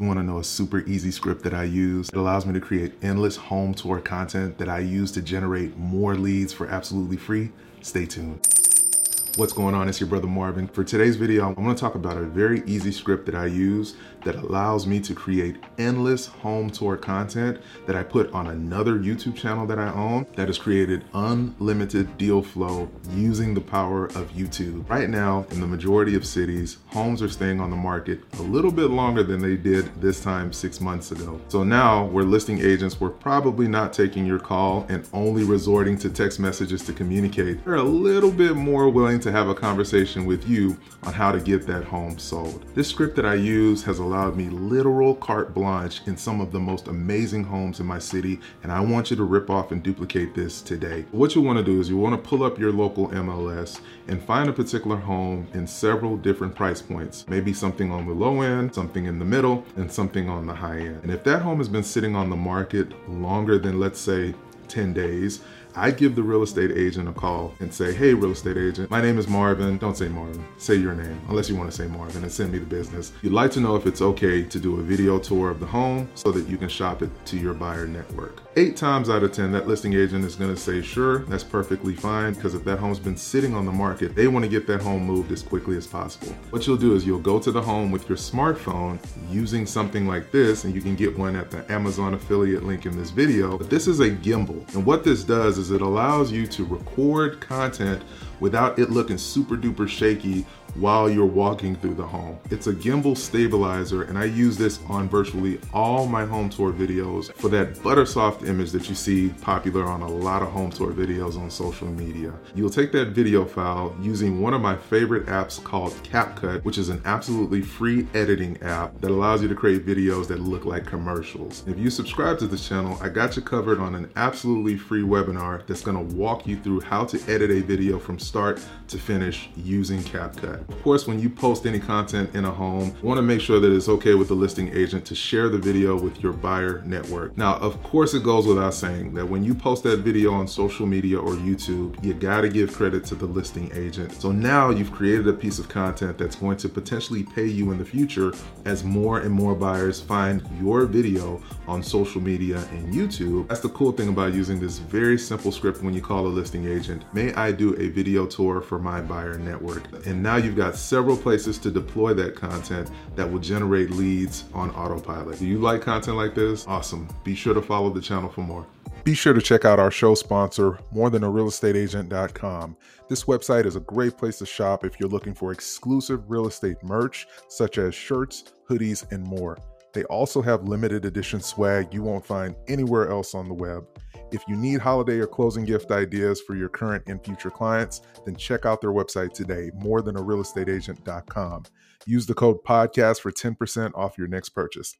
You wanna know a super easy script that I use. It allows me to create endless home tour content that I use to generate more leads for absolutely free. Stay tuned. What's going on? It's your brother Marvin. For today's video, I'm gonna talk about a very easy script that I use that allows me to create endless home tour content that I put on another YouTube channel that I own that has created unlimited deal flow using the power of YouTube. Right now, in the majority of cities, homes are staying on the market a little bit longer than they did this time 6 months ago. So now we're listing agents. We're probably not taking your call and only resorting to text messages to communicate. They're a little bit more willing to have a conversation with you on how to get that home sold. This script that I use has allowed me literal carte blanche in some of the most amazing homes in my city, and I want you to rip off and duplicate this today. What you want to do is you want to pull up your local MLS and find a particular home in several different price points, maybe something on the low end, something in the middle, and something on the high end. And if that home has been sitting on the market longer than, let's say, 10 days, I give the real estate agent a call and say, hey, real estate agent, my name is Marvin. Don't say Marvin, say your name, unless you want to say Marvin, and send me the business. You'd like to know if it's okay to do a video tour of the home so that you can shop it to your buyer network. 8 times out of 10, that listing agent is going to say, sure, that's perfectly fine, because if that home's been sitting on the market, they want to get that home moved as quickly as possible. What you'll do is you'll go to the home with your smartphone using something like this, and you can get one at the Amazon affiliate link in this video. But this is a gimbal, and what this does is it allows you to record content without it looking super duper shaky while you're walking through the home. It's a gimbal stabilizer, and I use this on virtually all my home tour videos for that butter soft image that you see popular on a lot of home tour videos on social media. You'll take that video file using one of my favorite apps called CapCut, which is an absolutely free editing app that allows you to create videos that look like commercials. If you subscribe to this channel, I got you covered on an absolutely free webinar that's gonna walk you through how to edit a video from start to finish using CapCut. Of course, when you post any content in a home, you want to make sure that it's okay with the listing agent to share the video with your buyer network. Now, of course, it goes without saying that when you post that video on social media or YouTube, you got to give credit to the listing agent. So now you've created a piece of content that's going to potentially pay you in the future as more and more buyers find your video on social media and YouTube. That's the cool thing about using this very simple script when you call a listing agent. May I do a video tour for my buyer network? And now you've got several places to deploy that content that will generate leads on autopilot. Do you like content like this? Awesome. Be sure to follow the channel for more. Be sure to check out our show sponsor, MoreThanARealEstateAgent.com. This website is a great place to shop if you're looking for exclusive real estate merch, such as shirts, hoodies, and more. They also have limited edition swag you won't find anywhere else on the web. If you need holiday or closing gift ideas for your current and future clients, then check out their website today, MoreThanARealEstateAgent.com. Use the code podcast for 10% off your next purchase.